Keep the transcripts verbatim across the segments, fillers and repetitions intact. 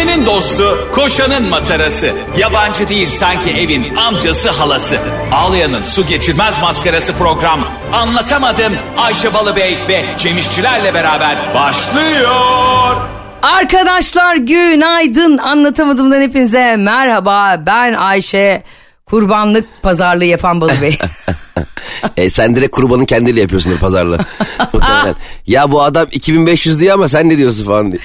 Ayşe'nin dostu, koşanın matarası. Yabancı değil sanki evin amcası halası. Ağlayanın su geçirmez maskarası program. Anlatamadım. Ayşe Balıbey ve Cemişçilerle beraber başlıyor. Arkadaşlar günaydın. Anlatamadımdan hepinize merhaba. Ben Ayşe. Kurbanlık pazarlığı yapan Balıbey. E sen direkt kurbanın kendiyle yapıyorsun pazarlığı. Ya bu adam iki bin beş yüz diyor ama sen ne diyorsun falan diye.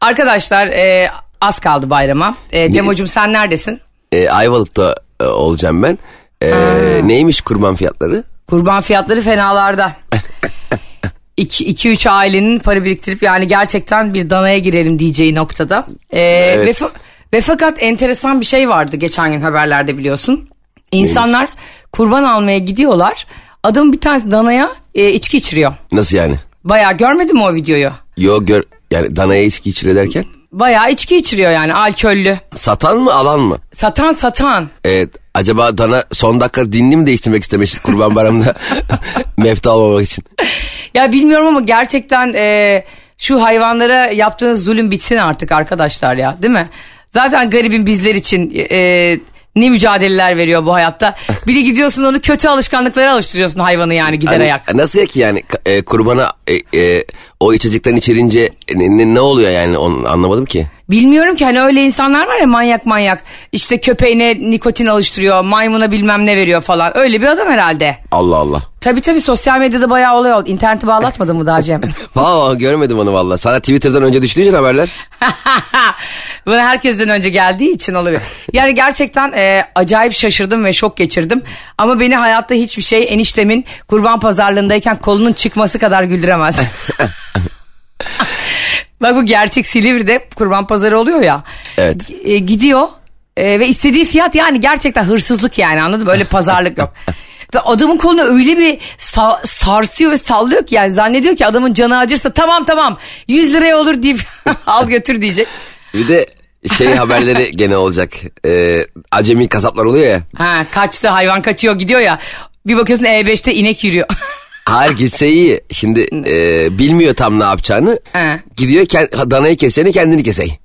Arkadaşlar e, az kaldı bayrama. E, Cem hocam sen neredesin? E, Ayvalık'ta e, olacağım ben. E, neymiş kurban fiyatları? Kurban fiyatları fenalarda. iki üç ailenin para biriktirip yani gerçekten bir danaya girelim diyeceği noktada. E, evet. Ve, ve fakat enteresan bir şey vardı geçen gün haberlerde biliyorsun. İnsanlar neymiş? Kurban almaya gidiyorlar. Adamın bir tanesi danaya e, içki içiriyor. Nasıl yani? Bayağı görmedin mi o videoyu? Yok gör... Yani danaya içki içiriyor derken? Bayağı içki içiriyor yani alkollü. Satan mı alan mı? Satan satan. Evet acaba dana son dakika dinini mi değiştirmek istemiş kurban bayramında mefta olmamak için? Ya bilmiyorum ama gerçekten e, şu hayvanlara yaptığınız zulüm bitsin artık arkadaşlar ya değil mi? Zaten garibim bizler için... E, Ne mücadeleler veriyor bu hayatta. Biri gidiyorsun onu kötü alışkanlıklara alıştırıyorsun hayvanı yani gider yani, ayak. Nasıl ya ki yani e, kurbana e, e, o içecekten içerince ne, ne oluyor yani onu anlamadım ki. Bilmiyorum ki hani öyle insanlar var ya manyak manyak. İşte köpeğine nikotin alıştırıyor maymuna bilmem ne veriyor falan. Öyle bir adam herhalde. Allah Allah. Tabii tabii sosyal medyada bayağı olay oldu. İnterneti bağlatmadın mı daha Cem? Valla görmedim onu valla. Sana Twitter'dan önce düştüğü için haberler. Bunu herkesten önce geldiği için oluyor. Yani gerçekten e, acayip şaşırdım ve şok geçirdim. Ama beni hayatta hiçbir şey eniştemin kurban pazarlığındayken kolunun çıkması kadar güldüremez. Bak bu gerçek Silivri'de kurban pazarı oluyor ya. Evet. E, gidiyor e, ve istediği fiyat yani gerçekten hırsızlık yani anladın mı? Öyle pazarlık yok. Ve adamın koluna öyle bir sa- sarsıyor ve sallıyor ki yani zannediyor ki adamın canı acırsa tamam tamam yüz liraya olur deyip al götür diyecek. Bir de şey haberleri gene olacak. Ee, acemi kasaplar oluyor ya. Ha kaçtı hayvan kaçıyor gidiyor ya. Bir bakıyorsun E beşte inek yürüyor. Hayır gitse iyi. Şimdi e, bilmiyor tam ne yapacağını. Ha. Gidiyor kend- danayı keseceğini kendini kesey.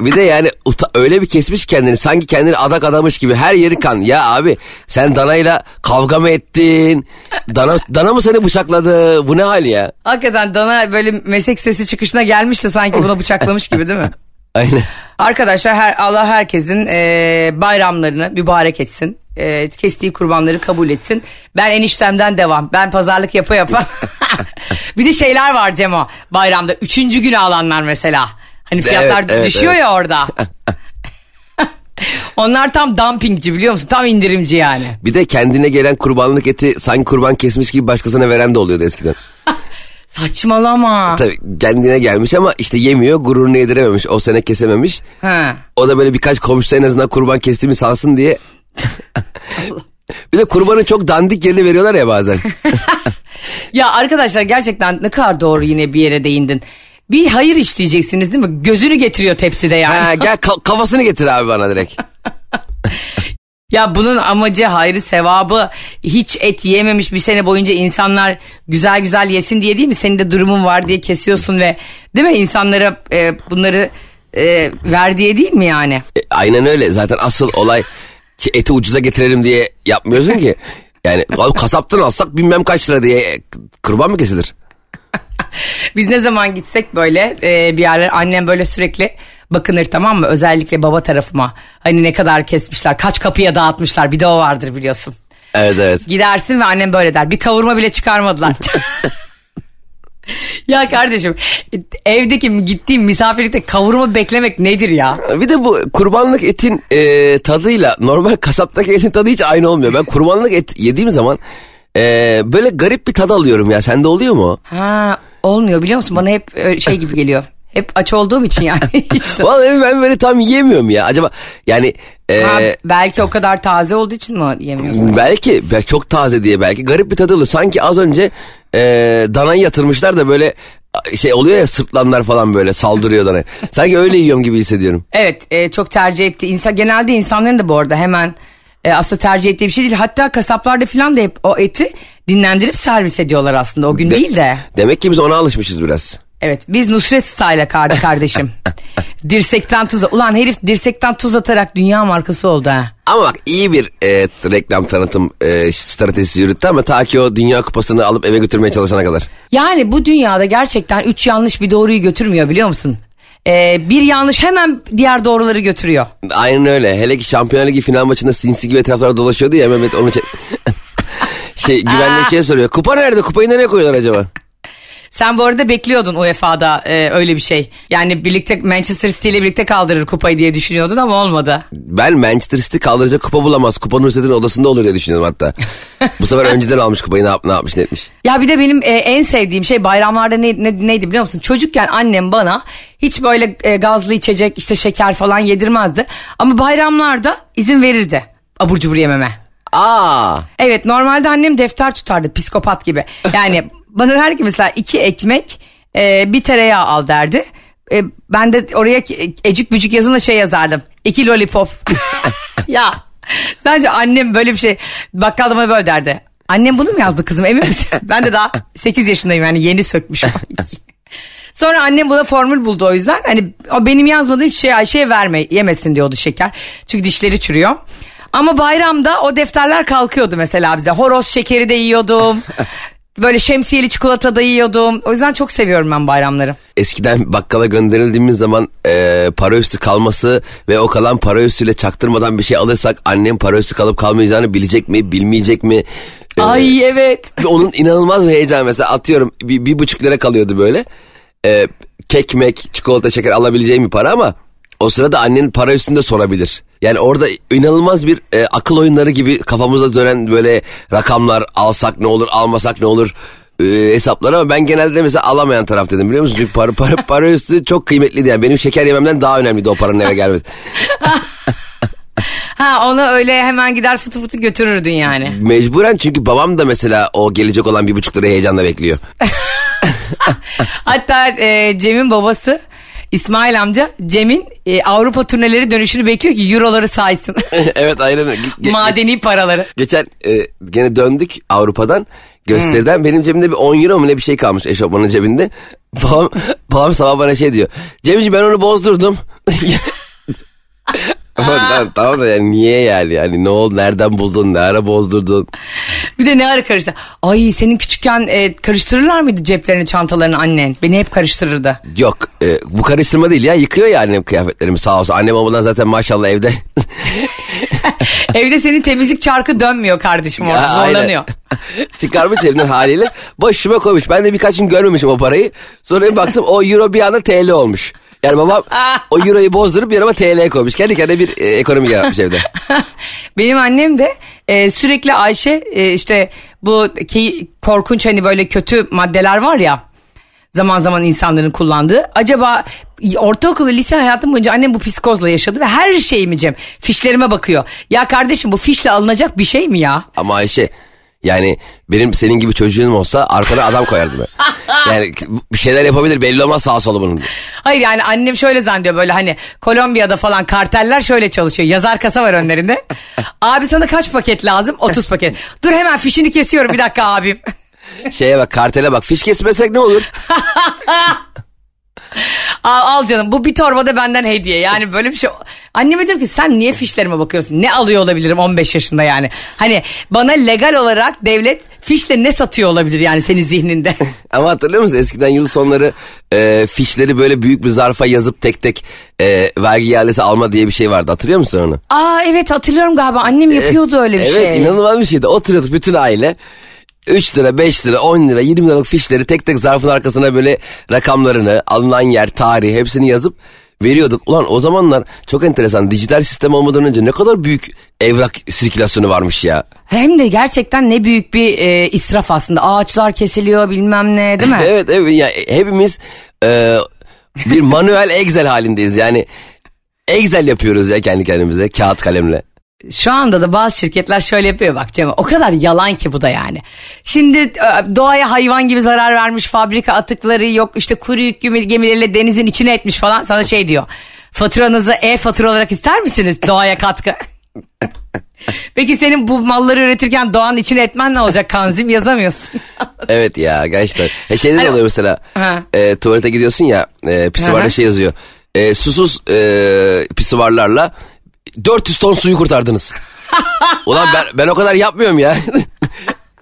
Bir de yani öyle bir kesmiş kendini sanki kendini adak adamış gibi her yeri kan. Ya abi sen danayla kavga mı ettin? Dana, dana mı seni bıçakladı? Bu ne hal ya? Hakikaten dana böyle meslek sesi çıkışına gelmiş de sanki buna bıçaklamış gibi değil mi? Aynen. Arkadaşlar her, Allah herkesin e, bayramlarını mübarek etsin. E, kestiği kurbanları kabul etsin. Ben eniştemden devam. Ben pazarlık yapa yapa. Bir de şeyler var Cemo bayramda. Üçüncü günü alanlar mesela. Hani fiyatlar evet, evet, düşüyor evet. Ya orada. Onlar tam dumpingci biliyor musun? Tam indirimci yani. Bir de kendine gelen kurbanlık eti sanki kurban kesmiş gibi başkasına veren de oluyordu eskiden. Saçmalama. Tabii kendine gelmiş ama işte yemiyor gururunu yedirememiş. O sene kesememiş. Ha. O da böyle birkaç komşu en azından kurban kestiğimi sansın diye. Bir de kurbanın çok dandik yerini veriyorlar ya bazen. Ya arkadaşlar gerçekten ne kadar doğru yine bir yere değindin. Bir hayır işleyeceksiniz değil mi? Gözünü getiriyor tepside yani. Ha, gel ka- kafasını getir abi bana direkt. Ya bunun amacı hayrı sevabı hiç et yememiş bir sene boyunca insanlar güzel güzel yesin diye değil mi? Senin de durumun var diye kesiyorsun ve değil mi insanlara e, bunları e, ver diye değil mi yani? E, aynen öyle zaten asıl olay ki eti ucuza getirelim diye yapmıyorsun ki. Yani kasaptan alsak bilmem kaç lira diye kurban mı kesilir? Biz ne zaman gitsek böyle e, bir yerler annem böyle sürekli bakınır tamam mı? Özellikle baba tarafıma hani ne kadar kesmişler kaç kapıya dağıtmışlar bir de o vardır biliyorsun. Evet evet. Gidersin ve annem böyle der bir kavurma bile çıkarmadılar. Ya kardeşim evdeki gittiğim misafirlikte kavurma beklemek nedir ya? Bir de bu kurbanlık etin e, tadıyla normal kasaptaki etin tadı hiç aynı olmuyor. Ben kurbanlık et yediğim zaman... Ee, böyle garip bir tad alıyorum ya. Sende oluyor mu? Ha, olmuyor biliyor musun? Bana hep şey gibi geliyor. Hep aç olduğum için yani. Vallahi ben böyle tam yiyemiyorum ya. Acaba yani... E... Ha, belki o kadar taze olduğu için mi yemiyorsun? Belki. Çok taze diye belki. Garip bir tadı oluyor. Sanki az önce e, danayı yatırmışlar da böyle şey oluyor ya sırtlanlar falan böyle saldırıyor danayı. Sanki öyle yiyorum gibi hissediyorum. Evet. E, çok tercih etti. İnsan, genelde insanların da bu arada hemen... Aslında tercih ettiği bir şey değil. Hatta kasaplarda falan da hep o eti dinlendirip servis ediyorlar aslında. O gün de, değil de. Demek ki biz ona alışmışız biraz. Evet, biz Nusret style'a kardı kardeşim. Dirsekten tuz. Ulan herif dirsekten tuz atarak dünya markası oldu ha. Ama bak iyi bir e, reklam tanıtım e, stratejisi yürüttü ama ta ki o dünya kupasını alıp eve götürmeye çalışana kadar. Yani bu dünyada gerçekten üç yanlış bir doğruyu götürmüyor biliyor musun? Ee, bir yanlış hemen diğer doğruları götürüyor. Aynen öyle. Hele ki Şampiyonlar Ligi final maçında sinsi gibi etraflarda dolaşıyordu ya Mehmet. Onun için şey, güvenlikçiye soruyor. Kupa nerede? Kupayı nereye koyuyorlar acaba? Sen bu arada bekliyordun U E F A'da e, öyle bir şey. Yani birlikte Manchester City ile birlikte kaldırır kupayı diye düşünüyordun ama olmadı. Ben Manchester City kaldıracak kupa bulamaz. Kupa Nusret'in odasında olur diye düşünüyordum hatta. Bu sefer önceden almış kupayı, ne, yap, ne yapmış ne etmiş. Ya bir de benim e, en sevdiğim şey bayramlarda ne, ne, neydi biliyor musun? Çocukken annem bana hiç böyle e, gazlı içecek işte şeker falan yedirmezdi. Ama bayramlarda izin verirdi abur cubur yememe. Aa. Evet, normalde annem defter tutardı psikopat gibi. Yani... Bana der ki mesela iki ekmek e, bir tereyağı al derdi. E, ben de oraya ecik bücük yazına şey yazardım. İki lollipop. Ya sence annem böyle bir şey bakkalda bana böyle derdi. Annem bunu mu yazdı kızım emin misin? Ben de daha sekiz yaşındayım yani yeni sökmüşüm. Sonra annem buna formül buldu o yüzden. Hani o benim yazmadığım şey Ayşe'ye verme yemesin diyordu şeker. Çünkü dişleri çürüyor. Ama bayramda o defterler kalkıyordu mesela bize. Horoz şekeri de yiyordum. Böyle şemsiyeli çikolata da yiyordum. O yüzden çok seviyorum ben bayramları. Eskiden bakkala gönderildiğimiz zaman e, para üstü kalması ve o kalan para üstüyle çaktırmadan bir şey alırsak annem para üstü kalıp kalmayacağını bilecek mi, bilmeyecek mi? E, Ay evet. Onun inanılmaz bir heyecanı mesela atıyorum bir, bir buçuk lira kalıyordu böyle. E, kekmek, çikolata, şeker alabileceğim bir para ama o sırada annenin para üstünü de sorabilir. Yani orada inanılmaz bir e, akıl oyunları gibi kafamıza dönen böyle rakamlar, alsak ne olur, almasak ne olur e, hesapları ama ben genelde mesela alamayan taraf dedim biliyor musun? Çünkü para, para, para üstü çok kıymetliydi yani benim şeker yememden daha önemliydi o paranın eve gelmesi. Ha onu öyle hemen gider fıtı fıtı götürürdün yani. Mecburen çünkü babam da mesela o gelecek olan bir buçuk lirayı heyecanla bekliyor. Hatta e, Cem'in babası... İsmail amca Cem'in e, Avrupa turneleri dönüşünü bekliyor ki euroları saysın. Evet aynen. Ge- Madeni paraları. Geçen e, gene döndük Avrupa'dan gösteriden. Hmm. Benim cebimde bir on euro mu ne bir şey kalmış eşofmanın cebinde. Babam, babam sabah bana şey diyor. Cemciğim ben onu bozdurdum. Ondan, tamam da yani niye yani? Yani ne oldu? Nereden buldun? Ne ara bozdurdun? Bir de ne ara karıştı? Ay senin küçükken e, karıştırırlar mıydı ceplerini çantalarını annen? Beni hep karıştırırdı. Yok e, bu karıştırma değil ya. Yıkıyor ya annem kıyafetlerimi sağ olsun. Annem babadan zaten maşallah evde. Evde senin temizlik çarkı dönmüyor kardeşim. Orada zorlanıyor. Çıkarmış evinden haliyle. Başıma koymuş. Ben de birkaç gün görmemişim o parayı. Sonra bir baktım o euro bir anda T L olmuş. Yani babam o euroyu bozdurup yanıma T L'ye koymuş. Kendi kendine bir e, ekonomi yaratmış evde. Benim annem de e, sürekli Ayşe e, işte bu ki, korkunç hani böyle kötü maddeler var ya. Zaman zaman insanların kullandığı. Acaba ortaokul ve lise hayatım boyunca annem bu psikozla yaşadı ve her şeyimi Cem fişlerime bakıyor. Ya kardeşim bu fişle alınacak bir şey mi ya? Ama Ayşe... Yani benim senin gibi çocuğum olsa arkana adam koyardım ben. Yani bir şeyler yapabilir belli olmaz sağa sola bunun. Hayır yani annem şöyle zannediyor böyle hani Kolombiya'da falan karteller şöyle çalışıyor. Yazar kasa var önlerinde. Abi sana kaç paket lazım? otuz paket. Dur hemen fişini kesiyorum bir dakika abim. Şeye bak kartele bak fiş kesmesek ne olur? Al, al canım bu bir torbada benden hediye yani böyle bir şey. Anneme diyorum ki sen niye fişlerime bakıyorsun? Ne alıyor olabilirim on beş yaşında yani? Hani bana legal olarak devlet fişle ne satıyor olabilir yani senin zihninde? Ama hatırlıyor musun eskiden yıl sonları e, fişleri böyle büyük bir zarfa yazıp tek tek e, vergi ihalesi alma diye bir şey vardı hatırlıyor musun onu? Aa evet hatırlıyorum galiba annem yapıyordu e, öyle bir evet, şey. Evet inanılmaz bir şeydi oturuyorduk bütün aile. üç lira, beş lira, on lira, yirmi liralık fişleri tek tek zarfın arkasına böyle rakamlarını, alınan yer, tarih hepsini yazıp veriyorduk. Ulan o zamanlar çok enteresan dijital sistem olmadan önce ne kadar büyük evrak sirkülasyonu varmış ya. Hem de gerçekten ne büyük bir e, israf aslında. Ağaçlar kesiliyor bilmem ne değil mi? Evet evet yani hepimiz e, bir manuel Excel halindeyiz yani Excel yapıyoruz ya kendi kendimize kağıt kalemle. Şu anda da bazı şirketler şöyle yapıyor bak Cem. O kadar yalan ki bu da yani. Şimdi doğaya hayvan gibi zarar vermiş fabrika atıkları yok. İşte kuru yük gemileriyle denizin içine etmiş falan. Sana şey diyor. Faturanızı e-fatura olarak ister misiniz doğaya katkı? Peki senin bu malları üretirken doğan içine etmen ne olacak? Kanzim yazamıyorsun. Evet ya gerçekten. E şeyde hani... de oluyor mesela. E, tuvalete gidiyorsun ya. E, pisivarda şey yazıyor. E, susuz e, pisivarlarla dört yüz ton suyu kurtardınız. Ulan ben, ben o kadar yapmıyorum ya.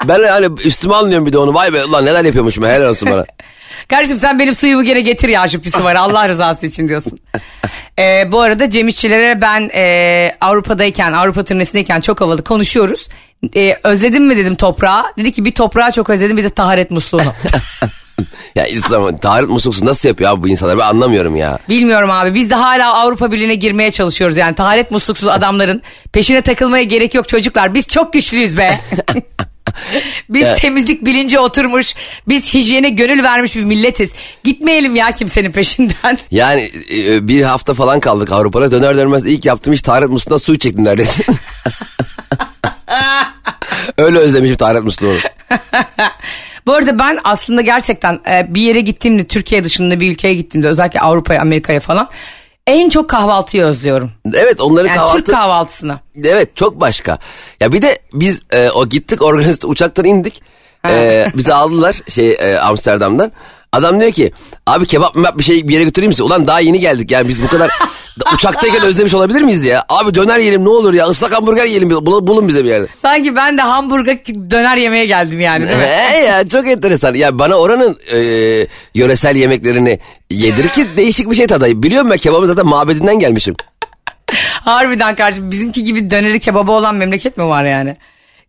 Ben hani üstüme almıyorum bir de onu. Vay be ulan neler yapıyormuşum. Helal olsun bana. Kardeşim sen benim suyumu gene getir ya şu pisivara Allah rızası için diyorsun. Ee, bu arada Cem İşçilere ben e, Avrupa'dayken, Avrupa turnesindeyken çok havalı konuşuyoruz. E, özledim mi dedim toprağa. Dedi ki bir toprağı çok özledim bir de taharet musluğunu. Ya İslam taharet musluğu nasıl yapıyor abi bu insanlar ben anlamıyorum ya. Bilmiyorum abi biz de hala Avrupa Birliği'ne girmeye çalışıyoruz yani taharet musluksuz adamların peşine takılmaya gerek yok çocuklar. Biz çok güçlüyüz be. Biz evet. Temizlik bilinci oturmuş, biz hijyene gönül vermiş bir milletiz. Gitmeyelim ya kimsenin peşinden. Yani bir hafta falan kaldık Avrupa'da. Döner dönmez ilk yaptığım iş taharet musluğuna su çektim neredeyse. Öyle özlemişim taharet musluğunu. Bu arada ben aslında gerçekten bir yere gittiğimde, Türkiye dışında bir ülkeye gittiğimde, özellikle Avrupa'ya, Amerika'ya falan... En çok kahvaltıyı özlüyorum. Evet onların yani kahvaltı... Türk kahvaltısını. Evet çok başka. Ya bir de biz e, o gittik organize uçaktan indik. E, bizi aldılar şey e, Amsterdam'dan. Adam diyor ki abi kebap mı bir şey bir yere götüreyim mi? Ulan daha yeni geldik yani biz bu kadar uçaktayken özlemiş olabilir miyiz ya? Abi döner yiyelim ne olur ya ıslak hamburger yiyelim bulun bize bir yerde. Sanki ben de hamburger döner yemeye geldim yani. He ya çok enteresan. Ya bana oranın e, yöresel yemeklerini yedir ki değişik bir şey tadayım. Biliyorum ben kebabı zaten mabedinden gelmişim. Harbiden kardeşim bizimki gibi döneri kebabı olan memleket mi var yani?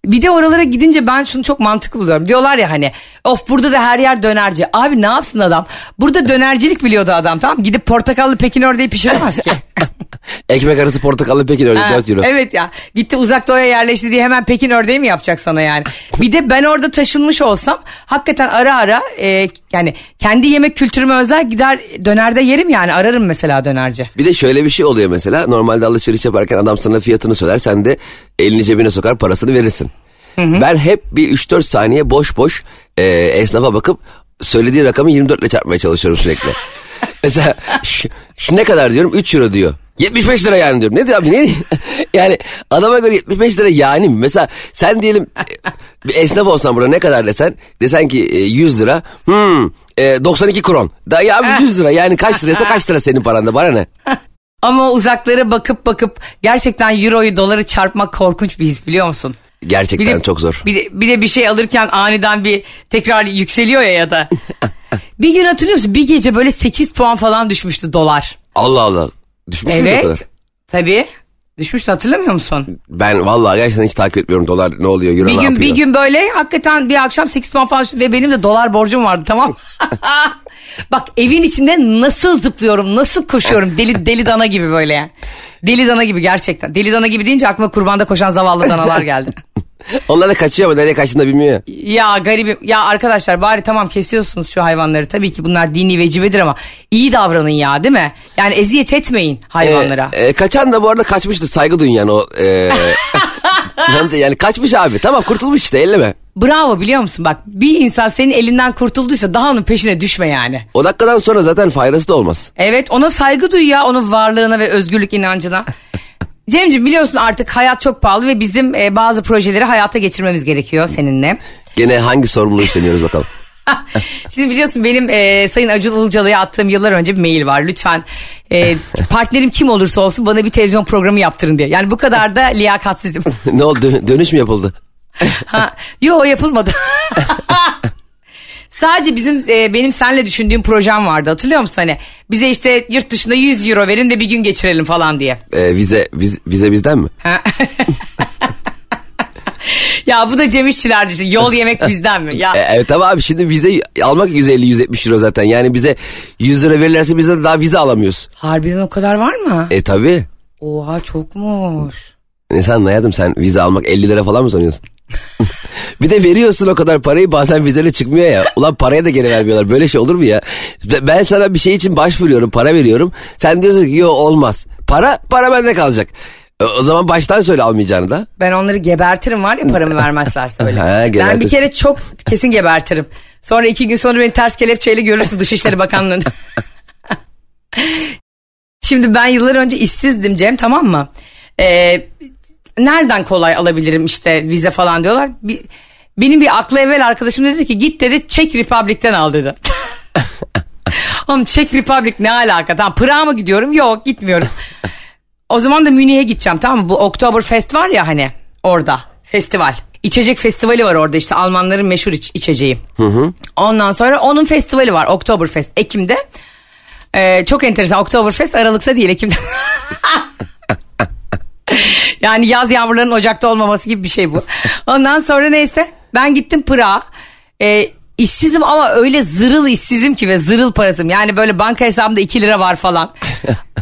Bir de oralara gidince ben şunu çok mantıklı buluyorum. Diyorlar ya hani of burada da her yer dönerci. Abi ne yapsın adam? Burada dönercilik biliyordu adam tamam gidip portakallı Pekin ördeği pişiremez ki. Ekmek arası portakallı Pekin ördeği dört euro. Evet ya gitti uzak doğuya yerleşti diye hemen Pekin ördeği mi yapacak sana yani? Bir de ben orada taşınmış olsam hakikaten ara ara e, yani kendi yemek kültürüme özel gider dönerde yerim yani ararım mesela dönerci. Bir de şöyle bir şey oluyor mesela normalde alışveriş yaparken adam sana fiyatını söyler sen de elini cebine sokar parasını verirsin. Hı hı. Ben hep bir üç dört saniye boş boş e, esnafa bakıp söylediği rakamı yirmi dört ile çarpmaya çalışıyorum sürekli. Mesela şu, şu ne kadar diyorum üç euro diyor. yetmiş beş lira yani diyorum. Ne diyor abi? Ne? Yani adama göre yetmiş beş lira yani mi? Mesela sen diyelim bir esnaf olsan burada ne kadar desen desen ki yüz lira. Hmm, doksan iki kron. Da ya abi yüz lira yani kaç liraysa kaç lira senin paranda bana ne? Ama uzaklara bakıp bakıp gerçekten euroyu doları çarpmak korkunç bir his biliyor musun? Gerçekten bir de, çok zor. Bir de, bir de bir şey alırken aniden bir tekrar yükseliyor ya ya da. Bir gün hatırlıyor musun? Bir gece böyle sekiz puan falan düşmüştü dolar. Allah Allah. Düşmüş evet, müydü o kadar? Evet. Tabii. Düşmüştü hatırlamıyor musun? Ben vallahi gerçekten hiç takip etmiyorum dolar ne oluyor, euro bir gün, ne yapıyor. Bir gün böyle hakikaten bir akşam sekiz puan falan ve benim de dolar borcum vardı tamam. Bak evin içinde nasıl zıplıyorum, nasıl koşuyorum deli deli dana gibi böyle yani. Deli dana gibi gerçekten. Deli dana gibi deyince aklıma kurbanda koşan zavallı danalar geldi. Onlar da kaçıyor ama nereye kaçtığını da bilmiyor. Ya garibim. Ya arkadaşlar bari tamam kesiyorsunuz şu hayvanları. Tabii ki bunlar dini vecibedir ama iyi davranın ya değil mi? Yani eziyet etmeyin hayvanlara. Ee, e, kaçan da bu arada kaçmıştır. Saygı duyun yani o. E, yani kaçmış abi. Tamam kurtulmuş işte elleme. Bravo biliyor musun bak bir insan senin elinden kurtulduysa daha onun peşine düşme yani. O dakikadan sonra zaten faydası da olmaz. Evet ona saygı duy ya onun varlığına ve özgürlük inancına. Cemciğim biliyorsun artık hayat çok pahalı ve bizim e, bazı projeleri hayata geçirmemiz gerekiyor seninle. Gene hangi sorumluluğu üstleniyoruz bakalım. Şimdi biliyorsun benim e, Sayın Acun Ilıcalı'ya attığım yıllar önce bir mail var. Lütfen e, partnerim kim olursa olsun bana bir televizyon programı yaptırın diye. Yani bu kadar da liyakatsizim. Ne oldu dönüş mü yapıldı? Ha, yo yapılmadı. Sadece bizim e, benim seninle düşündüğüm projem vardı hatırlıyor musun hani bize işte yurt dışında yüz euro verin de bir gün geçirelim falan diye. Ee, vize vize vize bizden mi? Ya bu da Cem İşçilerdi işte yol yemek bizden mi? Ya. E, evet tamam abi şimdi vize almak yüz elli yüz yetmiş euro zaten yani bize yüz lira verirlerse bizden daha vize alamıyoruz. Harbiden o kadar var mı? E tabii. Oha çokmuş. Ne sen dayadım sen vize almak elli lira falan mı sanıyorsun? Bir de veriyorsun o kadar parayı bazen vizeyle çıkmıyor ya. Ulan paraya da geri vermiyorlar. Böyle şey olur mu ya? Ben sana bir şey için başvuruyorum, para veriyorum. Sen diyorsun ki yo olmaz. Para, para bende kalacak. O zaman baştan söyle almayacağını da. Ben onları gebertirim var ya paramı vermezlerse öyle. Ha, ben bir kere çok kesin gebertirim. Sonra iki gün sonra beni ters kelepçeyle görürsün Dışişleri Bakanlığı'nın önünde. Şimdi ben yıllar önce işsizdim Cem tamam mı? Eee... nereden kolay alabilirim işte vize falan diyorlar. Bir, benim bir aklı evvel arkadaşım dedi ki git dedi Czech Republic'ten al dedi. Oğlum Czech Republic ne alaka? Tamam Pırağa mı gidiyorum? Yok gitmiyorum. O zaman da Münih'e gideceğim, tamam mı? Bu Oktoberfest var ya hani orada festival. İçecek festivali var orada işte Almanların meşhur iç, içeceği. Hı hı. Ondan sonra onun festivali var Oktoberfest Ekim'de. Ee, çok enteresan Oktoberfest Aralık'ta değil Ekim'de. Yani yaz yağmurlarının Ocak'ta olmaması gibi bir şey bu. Ondan sonra neyse ben gittim Pırağa. Ee, işsizim ama öyle zırıl işsizim ki ve zırıl parasım. Yani böyle banka hesabımda iki lira var falan.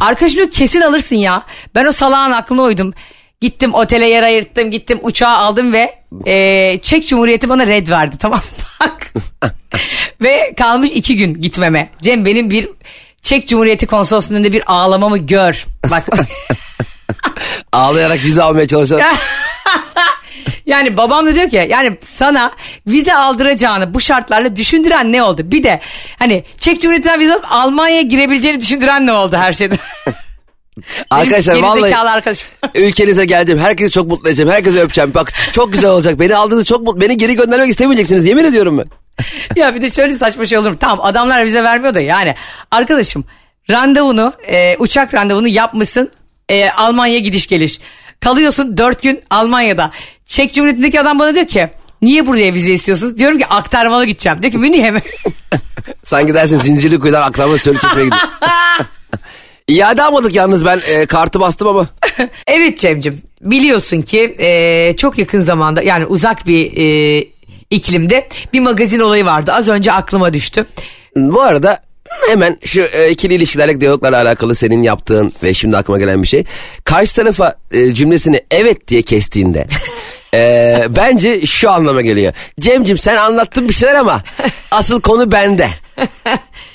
Arkadaşım diyor kesin alırsın ya. Ben o salağın aklına uydum. Gittim otele yer ayırttım, gittim uçağı aldım ve e, Çek Cumhuriyeti bana red verdi, tamam bak. Ve kalmış iki gün gitmeme. Cem benim bir Çek Cumhuriyeti konsolosluğunda bir ağlamamı gör. Bak. Ağlayarak vize almaya çalışan. Yani babam da diyor ki yani sana vize aldıracağını bu şartlarla düşündüren ne oldu? Bir de hani Çek Cumhuriyeti'nden vize alıp Almanya'ya girebileceğini düşündüren ne oldu her şeyden? Arkadaşlar vallahi ülkenize geleceğim. Herkesi çok mutlu edeceğim. Herkese öpeceğim. Bak çok güzel olacak. Beni aldığınız çok mutlu. Beni geri göndermek istemeyeceksiniz. Yemin ediyorum ben. Ya bir de şöyle saçma şey olur mu? Tamam adamlar vize vermiyor da yani. Arkadaşım randevunu e, uçak randevunu yapmışsın. E, Almanya gidiş geliş. Kalıyorsun dört gün Almanya'da. Çek Cumhuriyeti'ndeki adam bana diyor ki niye buraya vize istiyorsunuz? Diyorum ki aktarmalı gideceğim. Diyor ki Münih'e mi? Sanki dersin zincirli kuyudan aktarma söyle çeşmeye gidiyor. İade almadık yalnız ben e, kartı bastım ama. Evet Cem'cim biliyorsun ki e, çok yakın zamanda yani uzak bir e, iklimde bir magazin olayı vardı. Az önce aklıma düştü. Bu arada hemen şu e, ikili ilişkilerle diyaloglarla alakalı senin yaptığın ve şimdi aklıma gelen bir şey. Karşı tarafa e, cümlesini evet diye kestiğinde e, bence şu anlama geliyor. Cem'cim sen anlattın bir şeyler ama asıl konu bende.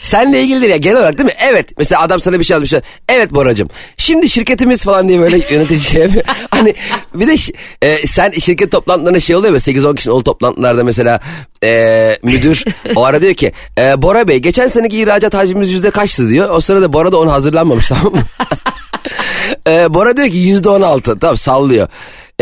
Seninle ilgilidir ya genel olarak değil mi? Evet. Mesela adam sana bir şey almış. Evet Boracığım. Şimdi şirketimiz falan diye böyle yöneticiye. Hani bir de e, sen şirket toplantılarına şey oluyor ya sekiz on kişinin olduğu toplantılarda mesela e, müdür o ara diyor ki e, Bora Bey geçen seneki ihracat hacmimiz yüzde kaçtı diyor. O sırada Bora da onu hazırlanmamış tamam mı? e, Bora diyor ki yüzde on altı. Tamam sallıyor.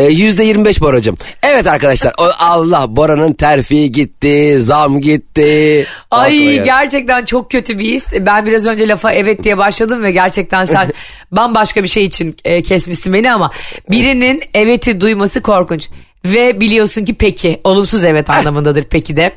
Yüzde yirmi beş Boracığım. Evet arkadaşlar Allah Bora'nın terfi gitti, zam gitti. Ay gerçekten çok kötü bir his. Ben biraz önce lafa evet diye başladım ve gerçekten sen bambaşka bir şey için kesmişsin beni ama birinin evet'i duyması korkunç. Ve biliyorsun ki peki olumsuz evet anlamındadır peki de.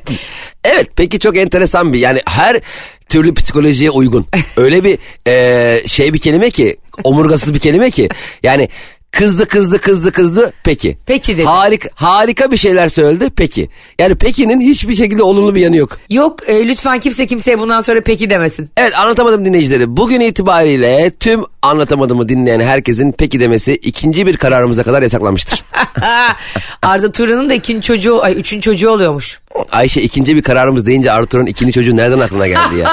Evet peki çok enteresan bir yani her türlü psikolojiye uygun. Öyle bir e, şey bir kelime ki omurgasız bir kelime ki yani... Kızdı kızdı kızdı kızdı peki. Peki dedi. Harika, harika bir şeyler söyledi peki. Yani pekinin hiçbir şekilde olumlu bir yanı yok. Yok e, lütfen kimse kimseye bundan sonra peki demesin. Evet anlatamadım dinleyicileri. Bugün itibariyle tüm anlatamadığımı dinleyen herkesin peki demesi ikinci bir kararımıza kadar yasaklanmıştır. Arda Turan'ın da ikinci çocuğu, ay üçüncü çocuğu oluyormuş. Ayşe ikinci bir kararımız deyince Arda Turan'ın ikinci çocuğu nereden aklına geldi ya?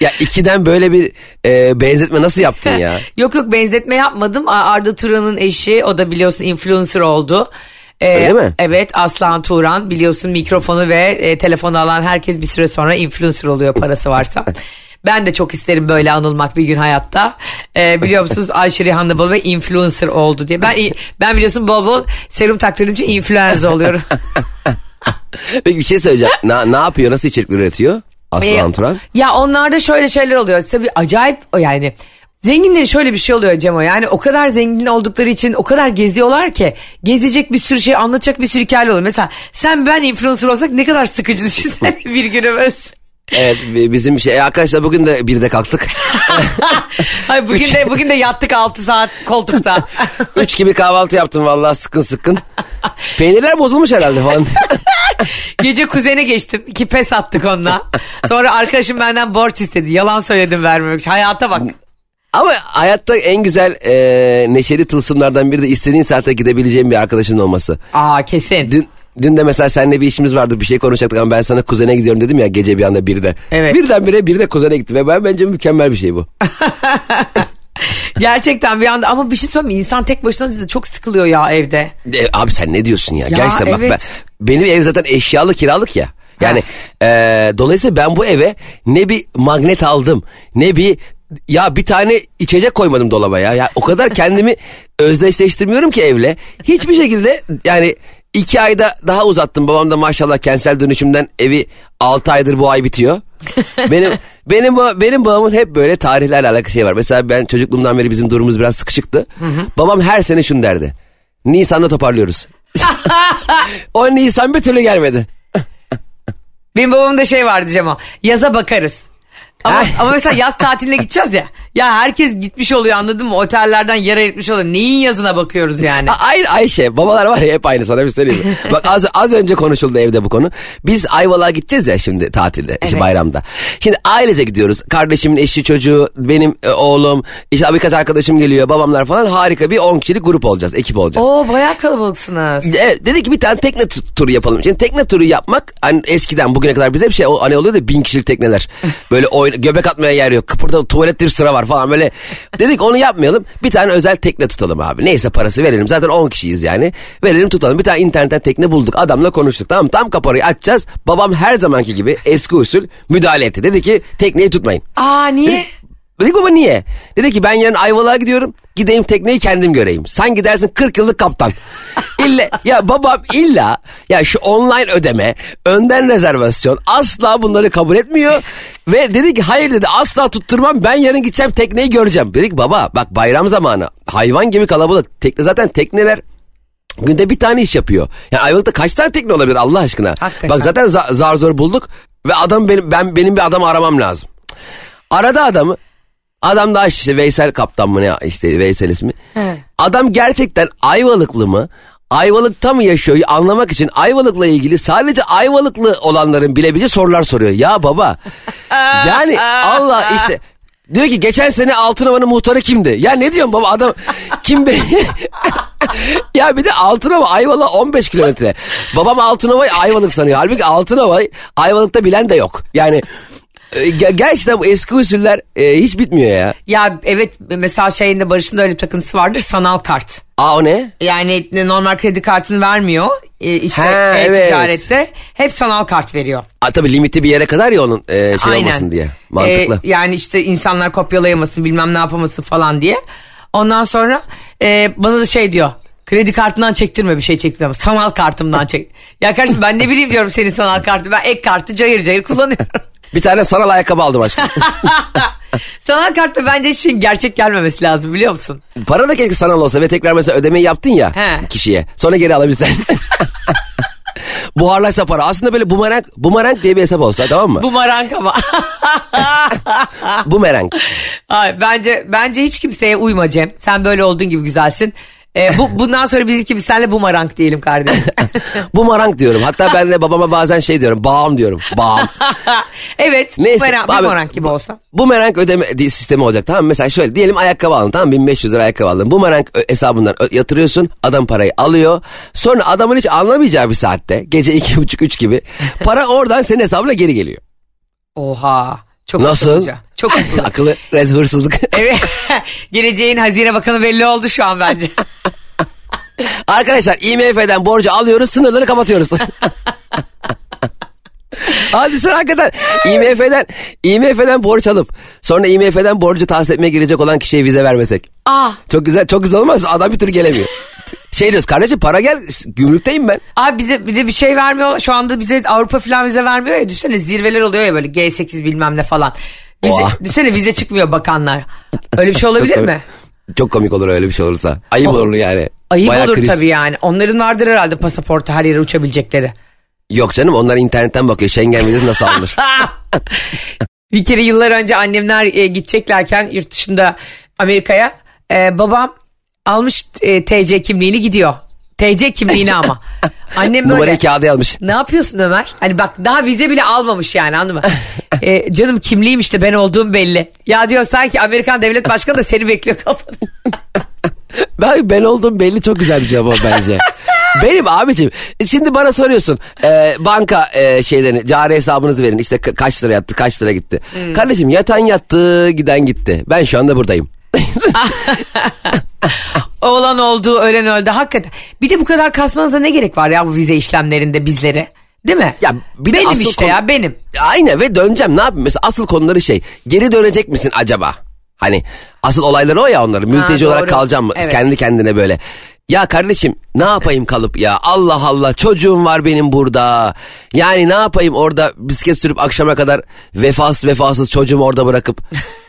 Ya ikiden böyle bir e, benzetme nasıl yaptın ya? Yok yok benzetme yapmadım. Arda Turan'ın eşi o da biliyorsun influencer oldu. Ee, Öyle mi? Evet Aslıhan Turan biliyorsun mikrofonu ve e, telefonu alan herkes bir süre sonra influencer oluyor parası varsa. Ben de çok isterim böyle anılmak bir gün hayatta. Ee, biliyor musunuz Ayşe Rihan'la Balıbey influencer oldu diye. Ben ben biliyorsun bol bol serum taktırdığım için influencer oluyorum. Peki bir şey söyleyeceğim. Ne, ne yapıyor nasıl içerikler üretiyor? Aslan Turan. Ya onlarda şöyle şeyler oluyor. Tabii acayip yani. Zenginlerin şöyle bir şey oluyor Cemo. Yani o kadar zengin oldukları için o kadar geziyorlar ki. Gezecek bir sürü şey anlatacak bir sürü hikaye oluyor. Mesela sen ben influencer olsak ne kadar sıkıcı düşünsene bir günümüz. Evet bizim şey arkadaşlar bugün de birde kalktık. Hayır, bugün de bugün de yattık altı saat koltukta. Üç gibi kahvaltı yaptım vallahi sıkın sıkın. Peynirler bozulmuş herhalde falan. Gece kuzene geçtim. İki pes attık onunla. Sonra arkadaşım benden borç istedi. Yalan söyledim vermemek için. Hayata bak. Ama hayatta en güzel e, neşeli tılsımlardan biri de istediğin saate gidebileceğin bir arkadaşın olması. Aa kesin. Dün, dün de mesela seninle bir işimiz vardı. Bir şey konuşacaktık ama ben sana kuzene gidiyorum dedim ya gece bir anda birde. Evet. Birdenbire birde kuzene gitti ve ben bence mükemmel bir şey bu. Gerçekten bir anda ama bir şey söyleyeyim insan tek başına çok sıkılıyor ya evde. E, abi sen ne diyorsun ya? ya Gerçekten evet. bak ben, benim ev zaten eşyalı kiralık ya. Yani e, dolayısıyla ben bu eve ne bir magnet aldım ne bir ya bir tane içecek koymadım dolaba ya. Ya o kadar kendimi özdeşleştirmiyorum ki evle. Hiçbir şekilde yani iki ayda daha uzattım. Babam da maşallah kentsel dönüşümden evi altı aydır, bu ay bitiyor. Benim benim benim babamın hep böyle tarihlerle alakalı şey var. Mesela ben çocukluğumdan beri bizim durumumuz biraz sıkışıktı. Hı hı. Babam her sene şunu derdi. Nisan'da toparlıyoruz. O Nisan bir türlü gelmedi. Benim babamda şey vardı Cem o. Yaza bakarız. Ama, ama mesela yaz tatiline gideceğiz ya. Ya herkes gitmiş oluyor, anladın mı? Otellerden yer ayırtmış oluyor. Neyin yazına bakıyoruz yani? Aynı Ayşe. Babalar var ya hep aynı, sana bir söyleyeyim. Bak az, az önce konuşuldu evde bu konu. Biz Ayvalık'a gideceğiz ya şimdi tatilde, evet. işte bayramda. Şimdi ailece gidiyoruz. Kardeşimin eşi, çocuğu, benim e, oğlum, işte abi kız arkadaşım geliyor, babamlar falan. Harika bir on kişilik grup olacağız, ekip olacağız. Oo, bayağı kalabalıksınız. Evet, dedik ki bir tane tekne turu yapalım. Şimdi tekne turu yapmak hani eskiden bugüne kadar bize bir şey o, hani oluyor da bin kişilik tekneler. Böyle oyun, göbek atmaya yer yok. Kıpırda tuvalette bir sıra var falan böyle. Dedik onu yapmayalım. Bir tane özel tekne tutalım abi. Neyse parası verelim. Zaten on kişiyiz yani. Verelim tutalım. Bir tane internetten tekne bulduk. Adamla konuştuk. Tamam, tam kaparayı açacağız. Babam her zamanki gibi eski usul müdahale etti. Dedi ki tekneyi tutmayın. Aa niye? Dedik, dedik baba niye? Dedi ki ben yarın Ayvalık'a gidiyorum. Gideyim tekneyi kendim göreyim. Sen gidersin kırk yıllık kaptan. İlla ya babam illa ya şu online ödeme, önden rezervasyon asla bunları kabul etmiyor. Ve dedi ki hayır dedi, asla tutturmam, ben yarın gideceğim tekneyi göreceğim. Dedik baba bak bayram zamanı hayvan gibi kalabalık. Tekne, zaten tekneler günde bir tane iş yapıyor. Yani Ayvalık'ta kaç tane tekne olabilir Allah aşkına? Hakikaten. Bak zaten zar, zar zor bulduk ve adam benim ben benim bir adam aramam lazım. Arada adamı. Adam da işte Veysel Kaptan mı ne, işte Veysel ismi. He. Adam gerçekten Ayvalıklı mı? Ayvalık'ta mı yaşıyor? Anlamak için Ayvalık'la ilgili sadece Ayvalıklı olanların bilebileceği sorular soruyor. Ya baba. Yani Allah işte diyor ki geçen sene Altın Ova'nın muhtarı kimdi? Ya ne diyorsun baba adam kim be? Ya bir de Altın Ova Ayvalık'a on beş kilometre. Babam Altın Ova'yı Ayvalık sanıyor. Halbuki Altın Ova'yı Ayvalık'ta bilen de yok. Yani gerçekten bu eski usuller e, hiç bitmiyor ya. Ya evet, mesela şeyinde Barış'ın da öyle bir takıntısı vardır, sanal kart. Aa o ne? Yani normal kredi kartını vermiyor e, işte ha, evet. ticarette hep sanal kart veriyor. Aa, tabii limiti bir yere kadar ya onun e, şey Aynen. olmasın diye, mantıklı. E, yani işte insanlar kopyalayamasın bilmem ne yapamasın falan diye. Ondan sonra e, bana da şey diyor. Kredi kartından çektirme, bir şey çektirme. Sanal kartımdan çek. Ya kardeşim ben ne bileyim diyorum senin sanal kartı. Ben ek kartı cayır cayır kullanıyorum. Bir tane sanal ayakkabı aldım aşkım. Sanal kartta bence hiçbir şeyin gerçek gelmemesi lazım, biliyor musun? Para da keşke sanal olsa ve tekrar mesela ödemeyi yaptın ya He. kişiye. Sonra geri alabilsen. Buharlaşsa para. Aslında böyle bumerang, bumerang diye bir hesap olsa, tamam mı? Bumerang ama. Bumerang. Ay, bence bence hiç kimseye uyma Cem. Sen böyle olduğun gibi güzelsin. E, bu bundan sonra biz iki biz senle bumerang diyelim kardeşim. Bumerang diyorum. Hatta ben de babama bazen şey diyorum. Bağım diyorum. Bağım. Evet. Neyse, bumerang, abi, bumerang gibi olsa. Bumerang ödeme sistemi olacak, tamam mı? Mesela şöyle diyelim ayakkabı aldın, tamam mı? bin beş yüz lira ayakkabı aldın. Bumerang hesabından yatırıyorsun. Adam parayı alıyor. Sonra adamın hiç anlamayacağı bir saatte gece iki buçuk üç gibi para oradan senin hesabına geri geliyor. Oha. Çok Nasıl? Akıllıca. Çok akıllı. Akıllı rez hırsızlık. Evet. Geleceğin hazine bakanı belli oldu şu an bence. Arkadaşlar I M F'den borcu alıyoruz, sınırları kapatıyoruz. Hadi sen hakikaten I M F'den I M F'den borç alıp sonra I M F'den borcu tahsis etmeye girecek olan kişiye vize vermesek. Aa. Çok güzel, çok güzel olmaz. Adam bir türlü gelemiyor. Şey diyoruz kardeşim para gel, gümrükteyim ben. Abi bize bir de bir şey vermiyor. Şu anda bize Avrupa falan vize vermiyor ya. Düşünsene zirveler oluyor ya böyle G sekiz bilmem ne falan. Vize, düşünsene vize çıkmıyor bakanlar. Öyle bir şey olabilir mi? Çok komik olur öyle bir şey olursa. Ayıp o, olur yani. Ayıp Bayağı olur kriz. Tabii yani. Onların vardır herhalde pasaportu her yere uçabilecekleri. Yok canım, onlar internetten bakıyor. Schengen vizesi nasıl alınır? Bir kere yıllar önce annemler e, gideceklerken yurt dışında Amerika'ya. E, babam almış e, T C kimliğini gidiyor. T C kimliğini ama. Annem böyle. Numarayı kağıda almış. Ne yapıyorsun Ömer? Hani bak daha vize bile almamış yani, anladın mı? E, canım kimliğim işte, ben olduğum belli. Ya diyor sanki Amerikan devlet başkanı da seni bekliyor kafada. Ben, ben olduğum belli çok güzel bir cevap bence. Benim abicim. Şimdi bana soruyorsun. E, banka e, şeylerini, cari hesabınızı verin. İşte kaç lira yattı, kaç lira gitti. Hmm. Kardeşim yatan yattı, giden gitti. Ben şu anda buradayım. Olan oldu, ölen öldü. Hakikaten. Bir de bu kadar kasmanıza ne gerek var ya bu vize işlemlerinde bizleri? Değil mi? Ya bir de benim işte konu... ya benim. Aynen ve döneceğim, ne yapayım? Mesela asıl konuları şey. Geri dönecek misin acaba? Hani asıl olayları o ya onların. Mülteci ha, olarak kalacağım mı? Evet. Kendi kendine böyle. Ya kardeşim ne yapayım kalıp ya? Allah Allah, çocuğum var benim burada. Yani ne yapayım orada bisiklet sürüp akşama kadar vefasız vefasız çocuğumu orada bırakıp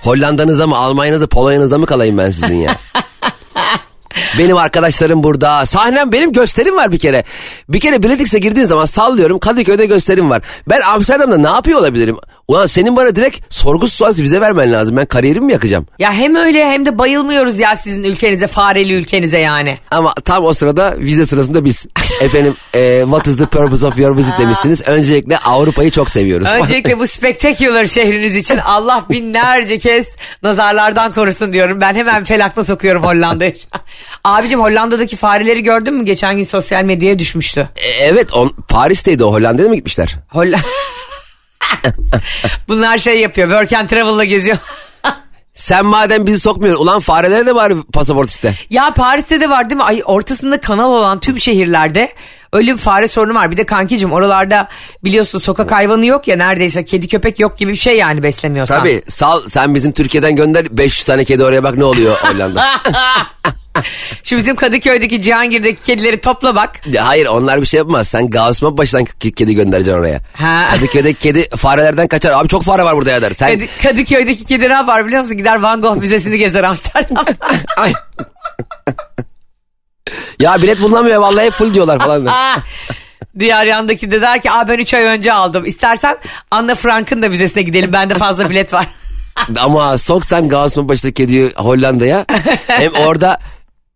Hollanda'nızda mı, Almanya'nızda, Polonya'nızda mı kalayım ben sizin ya? Benim arkadaşlarım burada. Sahnem, benim gösterim var bir kere. Bir kere Biletix'e girdiğin zaman sallıyorum, Kadıköy'de gösterim var. Ben Amsterdam'da ne yapıyor olabilirim? Ulan senin bana direkt sorgusuz sualsiz vize vermen lazım. Ben kariyerimi mi yakacağım? Ya hem öyle hem de bayılmıyoruz ya sizin ülkenize, fareli ülkenize yani. Ama tam o sırada vize sırasında biz efendim e, what is the purpose of your visit demişsiniz. Öncelikle Avrupa'yı çok seviyoruz. Öncelikle bu spectacular şehriniz için Allah binlerce kez nazarlardan korusun diyorum. Ben hemen felakla sokuyorum Hollanda'ya. Abicim Hollanda'daki fareleri gördün mü? Geçen gün sosyal medyaya düşmüştü. Evet, on, Paris'teydi o. Hollanda'ya mı gitmişler? Hollanda. Bunlar şey yapıyor, work and travel'la geziyor. Sen madem bizi sokmuyorsun ulan farelere de bari pasaport iste. Ya Paris'te de var değil mi? Ay, ortasında kanal olan tüm şehirlerde öyle bir fare sorunu var. Bir de kankicim oralarda biliyorsun sokak hayvanı yok ya, neredeyse kedi köpek yok gibi bir şey yani, beslemiyorsan. Tabii sal, sen bizim Türkiye'den gönder beş yüz tane kedi oraya, bak ne oluyor Hollanda. Şu bizim Kadıköy'deki Cihangir'deki kedileri topla bak. Hayır, onlar bir şey yapmaz. Sen Gaussman baştan kedi göndereceksin oraya. Ha. Kadıköy'deki kedi farelerden kaçar. Abi çok fare var burada ya der. Sen... Kadı- Kadıköy'deki kedi ne yapar biliyor musun? Gider Van Gogh müzesini gezer Amsterdam'da. Ay. Ya bilet bulunamıyor vallahi, full diyorlar falan. Diğer yandaki de der ki aa ben üç ay önce aldım. İstersen Anna Frank'ın da müzesine gidelim. Bende fazla bilet var. Ama soksan Gaussman baştaki kediyi Hollanda'ya. Hem orada...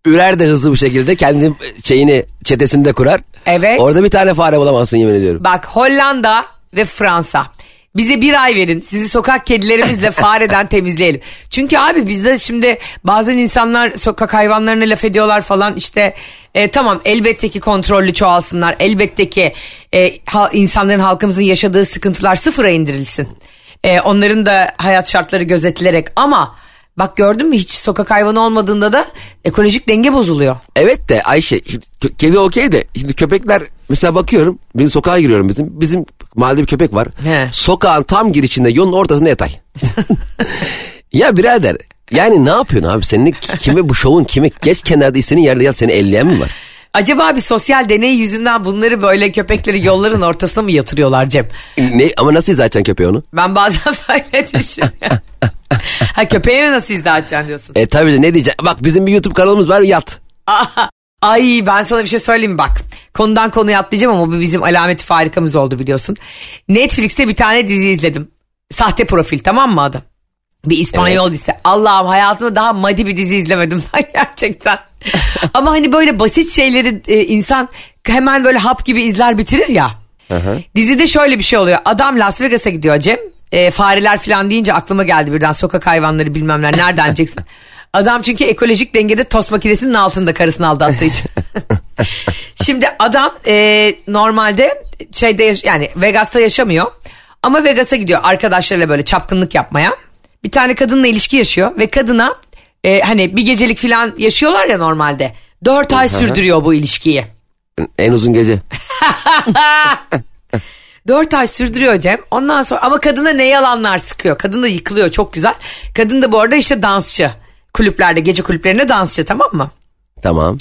Ürer de hızlı bir şekilde kendi şeyini, çetesini de kurar. Evet. Orada bir tane fare bulamazsın yemin ediyorum. Bak Hollanda ve Fransa. Bize bir ay verin. Sizi sokak kedilerimizle fareden temizleyelim. Çünkü abi bizde şimdi bazen insanlar sokak hayvanlarına laf ediyorlar falan işte. E, tamam elbette ki kontrollü çoğalsınlar. Elbette ki e, insanların, halkımızın yaşadığı sıkıntılar sıfıra indirilsin. E, onların da hayat şartları gözetilerek ama... Bak gördün mü, hiç sokak hayvanı olmadığında da ekolojik denge bozuluyor. Evet de Ayşe, kedi okey de şimdi köpekler mesela, bakıyorum ben sokağa giriyorum, bizim bizim mahallede bir köpek var. He. Sokağın tam girişinde yolun ortasında yatay. Ya birader yani ne yapıyorsun abi, senin kime bu şovun kime, geç kenarda istediğin yerde yat, seni elleyen mi var? Acaba bir sosyal deney yüzünden bunları böyle köpekleri yolların ortasına mı yatırıyorlar Cem? Ne, ama nasıl izah edeceksin köpeği onu? Ben bazen böyle düşünüyorum. Ha, köpeğe mi nasıl izah edeceksin diyorsun? E tabii de ne diyeceksin? Bak bizim bir YouTube kanalımız var, yat. Aha. Ay ben sana bir şey söyleyeyim mi bak. Konudan konuya atlayacağım ama bu bizim alameti farikamız oldu biliyorsun. Netflix'te bir tane dizi izledim. Sahte Profil, tamam mı adı? Bir İspanyol evet. dizisi. Allah'ım hayatımda daha madi bir dizi izlemedim ben gerçekten. Ama hani böyle basit şeyleri e, insan hemen böyle hap gibi izler bitirir ya. Aha. Dizide şöyle bir şey oluyor. Adam Las Vegas'a gidiyor Cem. E, fareler falan deyince aklıma geldi birden, sokak hayvanları bilmemler nereden diyeceksin. Adam çünkü ekolojik dengede tost makinesinin altında karısını aldattığı için. Şimdi adam e, normalde şeyde yaş- yani Vegas'ta yaşamıyor ama Vegas'a gidiyor arkadaşlarıyla böyle çapkınlık yapmaya. Bir tane kadınla ilişki yaşıyor ve kadına e, hani bir gecelik falan yaşıyorlar ya normalde. Dört ay sürdürüyor bu ilişkiyi. En uzun gece. Dört ay sürdürüyor Cem. Ondan sonra ama kadına ne yalanlar sıkıyor. Kadın da yıkılıyor çok güzel. Kadın da bu arada işte dansçı. Kulüplerde, gece kulüplerinde dansçı, tamam mı? Tamam.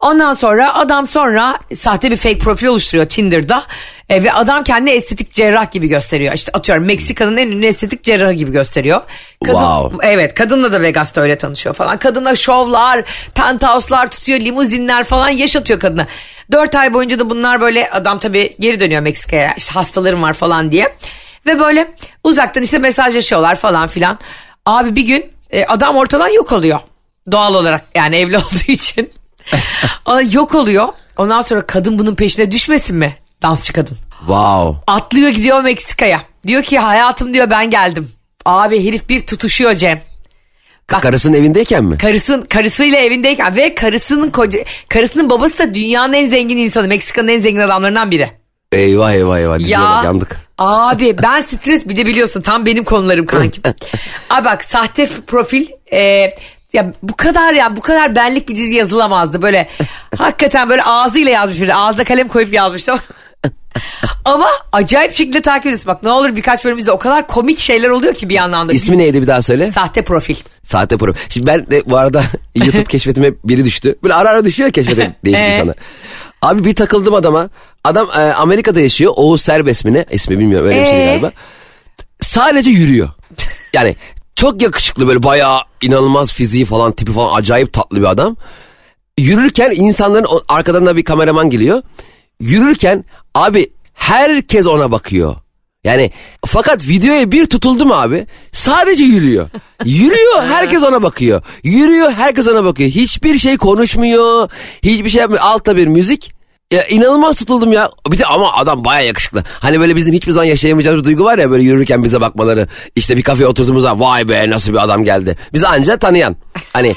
Ondan sonra adam sonra sahte bir fake profil oluşturuyor Tinder'da. E, ve adam kendini estetik cerrah gibi gösteriyor. İşte atıyorum Meksika'nın en ünlü estetik cerrahı gibi gösteriyor. Kadın, wow. Evet, kadınla da Vegas'ta öyle tanışıyor falan. Kadına şovlar, penthouse'lar tutuyor, limuzinler falan yaşatıyor kadına. Dört ay boyunca da bunlar böyle, adam tabii geri dönüyor Meksika'ya işte hastalarım var falan diye. Ve böyle uzaktan işte mesajlaşıyorlar falan filan. Abi bir gün e, adam ortadan yok oluyor. Doğal olarak yani evli olduğu için. Yok oluyor. Ondan sonra kadın bunun peşine düşmesin mi? Dansçı kadın. Wow. Atlıyor gidiyor Meksika'ya. Diyor ki hayatım diyor ben geldim. Abi herif bir tutuşuyor Cem. Bak, karısının evindeyken mi? Karısın, karısıyla evindeyken ve karısının koca, karısının babası da dünyanın en zengin insanı. Meksika'nın en zengin adamlarından biri. Eyvah eyvah eyvah. Ya, yandık. Abi ben stres, bir de biliyorsun tam benim konularım kankim. Abi bak Sahte Profil... E, ya bu kadar ya bu kadar benlik bir dizi yazılamazdı böyle. Hakikaten böyle ağzıyla yazmış biri. Ağzına kalem koyup yazmış. Ama acayip şekilde takip ediyoruz. Bak ne olur birkaç bölümümüzde o kadar komik şeyler oluyor ki bir anlamda. İsmi neydi bir daha söyle? Sahte Profil. Sahte Profil. Şimdi ben de bu arada YouTube keşfetime biri düştü. Böyle ara ara düşüyor keşfete değişik insanlar. Abi bir takıldım adama. Adam e, Amerika'da yaşıyor. Oğuz Serbest mi ne? İsmi bilmiyorum öyle bir şey galiba. Sadece yürüyor. Yani çok yakışıklı böyle bayağı inanılmaz fiziği falan tipi falan acayip tatlı bir adam. Yürürken insanların arkadan da bir kameraman geliyor. Yürürken abi herkes ona bakıyor. Yani fakat videoya bir tutuldum abi. Sadece yürüyor. Yürüyor herkes ona bakıyor. Yürüyor herkes ona bakıyor. Hiçbir şey konuşmuyor. Hiçbir şey yapmıyor. Altta bir müzik. Ya inanılmaz tutuldum ya. Bir de ama adam bayağı yakışıklı. Hani böyle bizim hiçbir zaman yaşayamayacağımız duygu var ya böyle yürürken bize bakmaları. İşte bir kafeye oturduğumuz zaman vay be nasıl bir adam geldi. Bizi anca tanıyan. Hani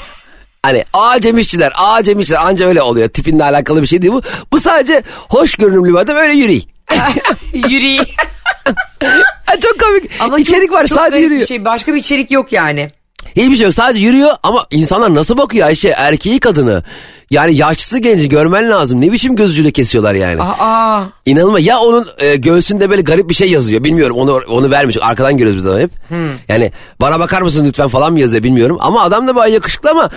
hani acemişçiler, acemişçiler anca öyle oluyor. Tipinle alakalı bir şey değil bu. Bu sadece hoş görünümlü bir adam öyle yürüy. Yürüy. Çok komik. Ama içerik çok, var çok sadece yürüyor. Şey, başka bir içerik yok yani. Hiçbir şey yok sadece yürüyor ama insanlar nasıl bakıyor Ayşe erkeği kadını yani yaşlısı genci görmen lazım ne biçim gözcüyle kesiyorlar yani. Aa, aa. İnanılmaz ya onun e, göğsünde böyle garip bir şey yazıyor bilmiyorum onu onu vermiş arkadan görüyoruz biz hep hmm. Yani bana bakar mısın lütfen falan mı yazıyor bilmiyorum ama adam da bayağı yakışıklı ama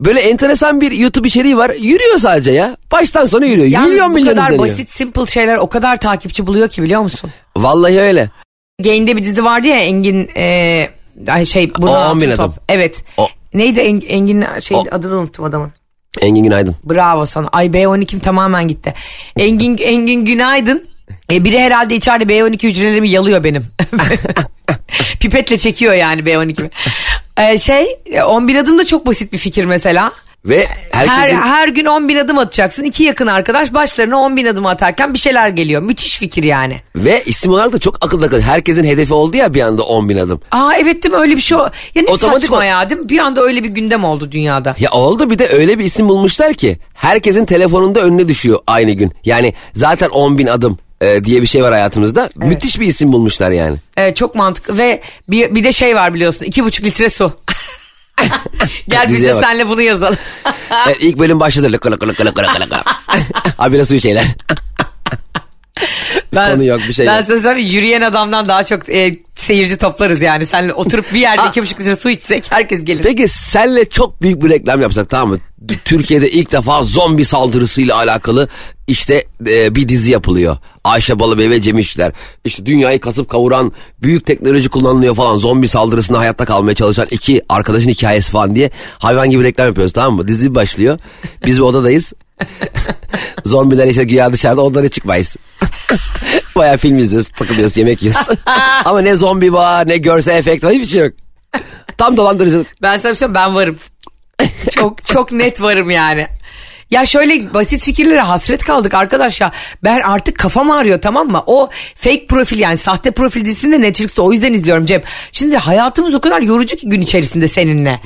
böyle enteresan bir YouTube içeriği var yürüyor sadece ya baştan sona yürüyor yani milyon milyon izleniyor. Bu kadar basit simple şeyler o kadar takipçi buluyor ki biliyor musun? Vallahi öyle. Gain'de bir dizi vardı ya Engin... E... Ay şey burada Altın Ova. Evet. O. Neydi Engin, Engin şey o. Adını unuttum adamın. Engin Günaydın. Bravo sana. Ay B on ikim tamamen gitti. Engin Engin Günaydın. E, biri herhalde içeride B on iki hücrelerimi yalıyor benim. Pipetle çekiyor yani B on ikimi. E, şey on bin adım da çok basit bir fikir mesela. Ve herkesin... her, her gün on bin adım atacaksın. İki yakın arkadaş başlarına on bin adım atarken bir şeyler geliyor. Müthiş fikir yani. Ve isim olarak da çok akılda kalıyor. Herkesin hedefi oldu ya bir anda on bin adım. Aa evet değil mi öyle bir şey o. Ya ne otomatik saçma o... ya değil mi? Bir anda öyle bir gündem oldu dünyada. Ya oldu bir de öyle bir isim bulmuşlar ki herkesin telefonunda önüne düşüyor aynı gün. Yani zaten on bin adım e, diye bir şey var hayatımızda. Evet. Müthiş bir isim bulmuşlar yani. Evet çok mantıklı ve bir, bir de şey var biliyorsun iki buçuk litre su. Gel biz de senle bunu yazalım. Evet, ilk bölüm başladı. Lık lık lık lık lık lık. Habire suyu şeyler. Ben, konu yok bir şey ben yok. Ben sana yürüyen adamdan daha çok e, seyirci toplarız yani. Senle oturup bir yerde iki buçuk litre su içsek herkes gelir. Peki senle çok büyük bir reklam yapsak tamam mı? Türkiye'de ilk defa zombi saldırısıyla alakalı işte e, bir dizi yapılıyor. Ayşe Balıbey ve Cem İşçiler. İşte dünyayı kasıp kavuran büyük teknoloji kullanılıyor falan. Zombi saldırısında hayatta kalmaya çalışan iki arkadaşın hikayesi falan diye hayvan gibi reklam yapıyoruz tamam mı? Dizi başlıyor. Biz bir odadayız. Zombiler işte güya dışarıda onlara çıkmayız. Bayağı film izliyoruz, takılıyoruz, yemek yiyoruz. Ama ne zombi var, ne görsel efekt var, hiçbir şey yok. Tam dolandırıcılık. Ben sana bir şey ben varım. Çok çok net varım yani. Ya şöyle basit fikirlere hasret kaldık arkadaş ya. Ben artık kafam ağrıyor tamam mı? O fake profil yani sahte profil dizisini de Netflix'te o yüzden izliyorum Cem. Şimdi hayatımız o kadar yorucu ki gün içerisinde seninle.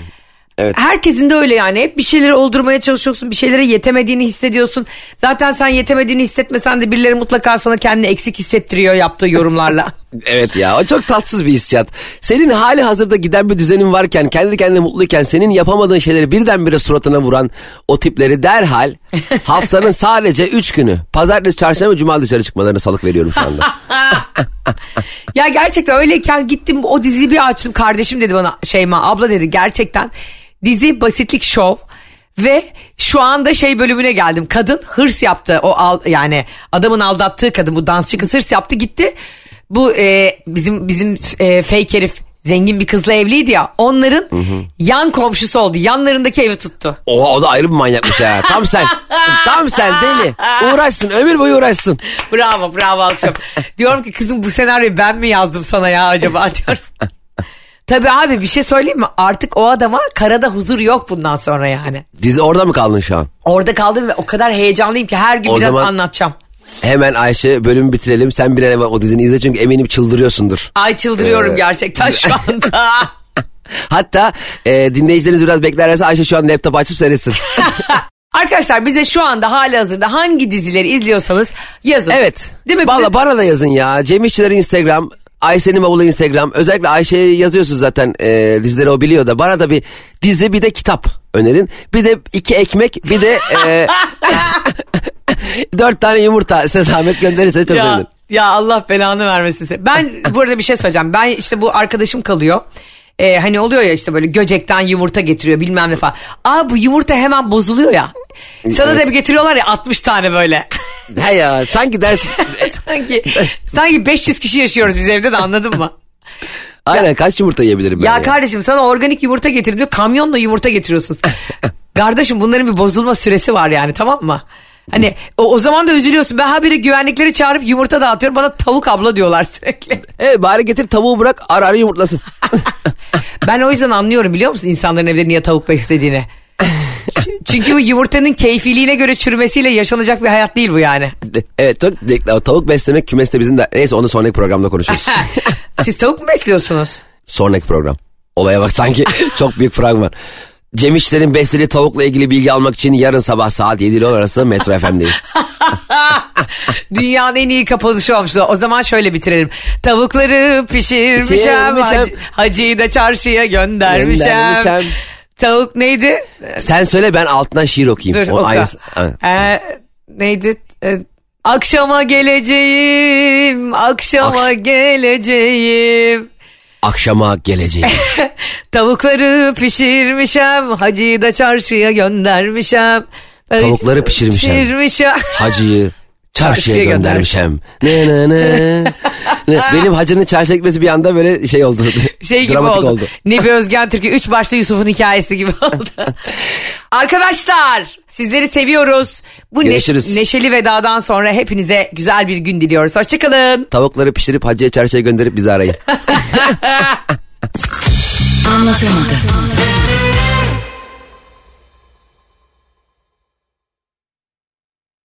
Evet. Herkesin de öyle yani hep bir şeyleri oldurmaya çalışıyorsun bir şeylere yetemediğini hissediyorsun zaten sen yetemediğini hissetmesen de birileri mutlaka sana kendini eksik hissettiriyor yaptığı yorumlarla. Evet ya o çok tatsız bir hissiyat senin hali hazırda giden bir düzenin varken kendi kendine mutluyken senin yapamadığın şeyleri birdenbire suratına vuran o tipleri derhal haftanın sadece üç günü pazartesi çarşamba cuma dışarı çıkmalarına salık veriyorum şu anda. Ya gerçekten öyleyken gittim o diziyi bir açtım kardeşim dedi bana Şeyma abla dedi gerçekten dizi basitlik şov ve şu anda şey bölümüne geldim. Kadın hırs yaptı. O al, yani adamın aldattığı kadın bu dansçı kız hırs yaptı gitti. Bu e, bizim bizim e, fake herif zengin bir kızla evliydi ya. Onların hı hı. Yan komşusu oldu. Yanlarındaki evi tuttu. Oha o da ayrı bir manyakmış ya. Tam sen. Tam sen deli. Uğraşsın ömür boyu uğraşsın. Bravo bravo akşam. Diyorum ki kızım bu senaryoyu ben mi yazdım sana ya acaba diyorum. Tabii abi bir şey söyleyeyim mi? Artık o adama karada huzur yok bundan sonra yani. Dizi orada mı kaldın şu an? Orada kaldım ve o kadar heyecanlıyım ki her gün o biraz anlatacağım. Hemen Ayşe bölümü bitirelim. Sen bir an o dizini izle çünkü eminim çıldırıyorsundur. Ay çıldırıyorum ee... gerçekten şu anda. Hatta e, dinleyicileriniz biraz beklerse Ayşe şu an laptop açıp seyretsin. Arkadaşlar bize şu anda halihazırda hangi dizileri izliyorsanız yazın. Evet. Değil mi? Valla bize... bana da yazın ya. Cem İşçiler'in Instagram... Ayşe'nin bavulu Instagram. Özellikle Ayşe'yi yazıyorsunuz zaten e, dizileri o biliyor da. Bana da bir dizi bir de kitap önerin. Bir de iki ekmek bir de e, Dört tane yumurta size zahmet gönderirse çok sevinirim. Ya Allah belanı vermesin. Ben burada bir şey söyleyeceğim. Ben işte bu arkadaşım kalıyor. Ee, hani oluyor ya işte böyle Göcek'ten yumurta getiriyor bilmem ne falan. Aa bu yumurta hemen bozuluyor ya. Sana evet. da bir getiriyorlar ya altmış tane böyle. He ya sanki dersin. sanki, sanki beş yüz kişi yaşıyoruz biz evde de anladın mı? Aynen ya, kaç yumurta yiyebilirim ben? Ya, ya kardeşim sana organik yumurta getir diyor. Kamyonla yumurta getiriyorsunuz. Kardeşim bunların bir bozulma süresi var yani tamam mı? Hani o, o zaman da üzülüyorsun. Ben habire güvenlikleri çağırıp yumurta dağıtıyorum. Bana tavuk abla diyorlar sürekli. Evet bari getir tavuğu bırak ara ara yumurtlasın. Ben o yüzden anlıyorum biliyor musun insanların evde niye tavuk beslediğini. Çünkü bu yumurtanın keyfiliğine göre çürümesiyle yaşanacak bir hayat değil bu yani. Evet tavuk beslemek kümeste bizim de neyse onu sonraki programda konuşuruz. Siz tavuk mu besliyorsunuz? Sonraki program. Olaya bak sanki çok büyük fragman. Cem İşler'in beslediği tavukla ilgili bilgi almak için yarın sabah saat yedi ile on arası Metro F M'deyim. Dünyanın en iyi kapanışı olmuş. O zaman şöyle bitirelim. Tavukları pişirmişem, hac- hacıyı da çarşıya göndermişem. göndermişem. Tavuk neydi? Sen söyle ben altından şiir okuyayım. Dur o aynısı. Ee, neydi? Ee, akşama geleceğim, akşama Akş- geleceğim. Akşama geleceğim. Tavukları pişirmişem, hacıyı da çarşıya göndermişem. Tavukları pişirmişem, pişirmişem. hacıyı çarşıya, çarşıya göndermişem. Ne ne ne. Benim hacının çarşıya gitmesi bir anda böyle şey oldu. Şey gibi oldu. oldu. Nebi Özgen Türk'ü üç başlı Yusuf'un hikayesi gibi oldu. Arkadaşlar sizleri seviyoruz. Bu neş- neşeli vedadan sonra hepinize güzel bir gün diliyoruz. Hoşçakalın. Tavukları pişirip hacıya çarşıya gönderip bizi arayın. Anlatamadım.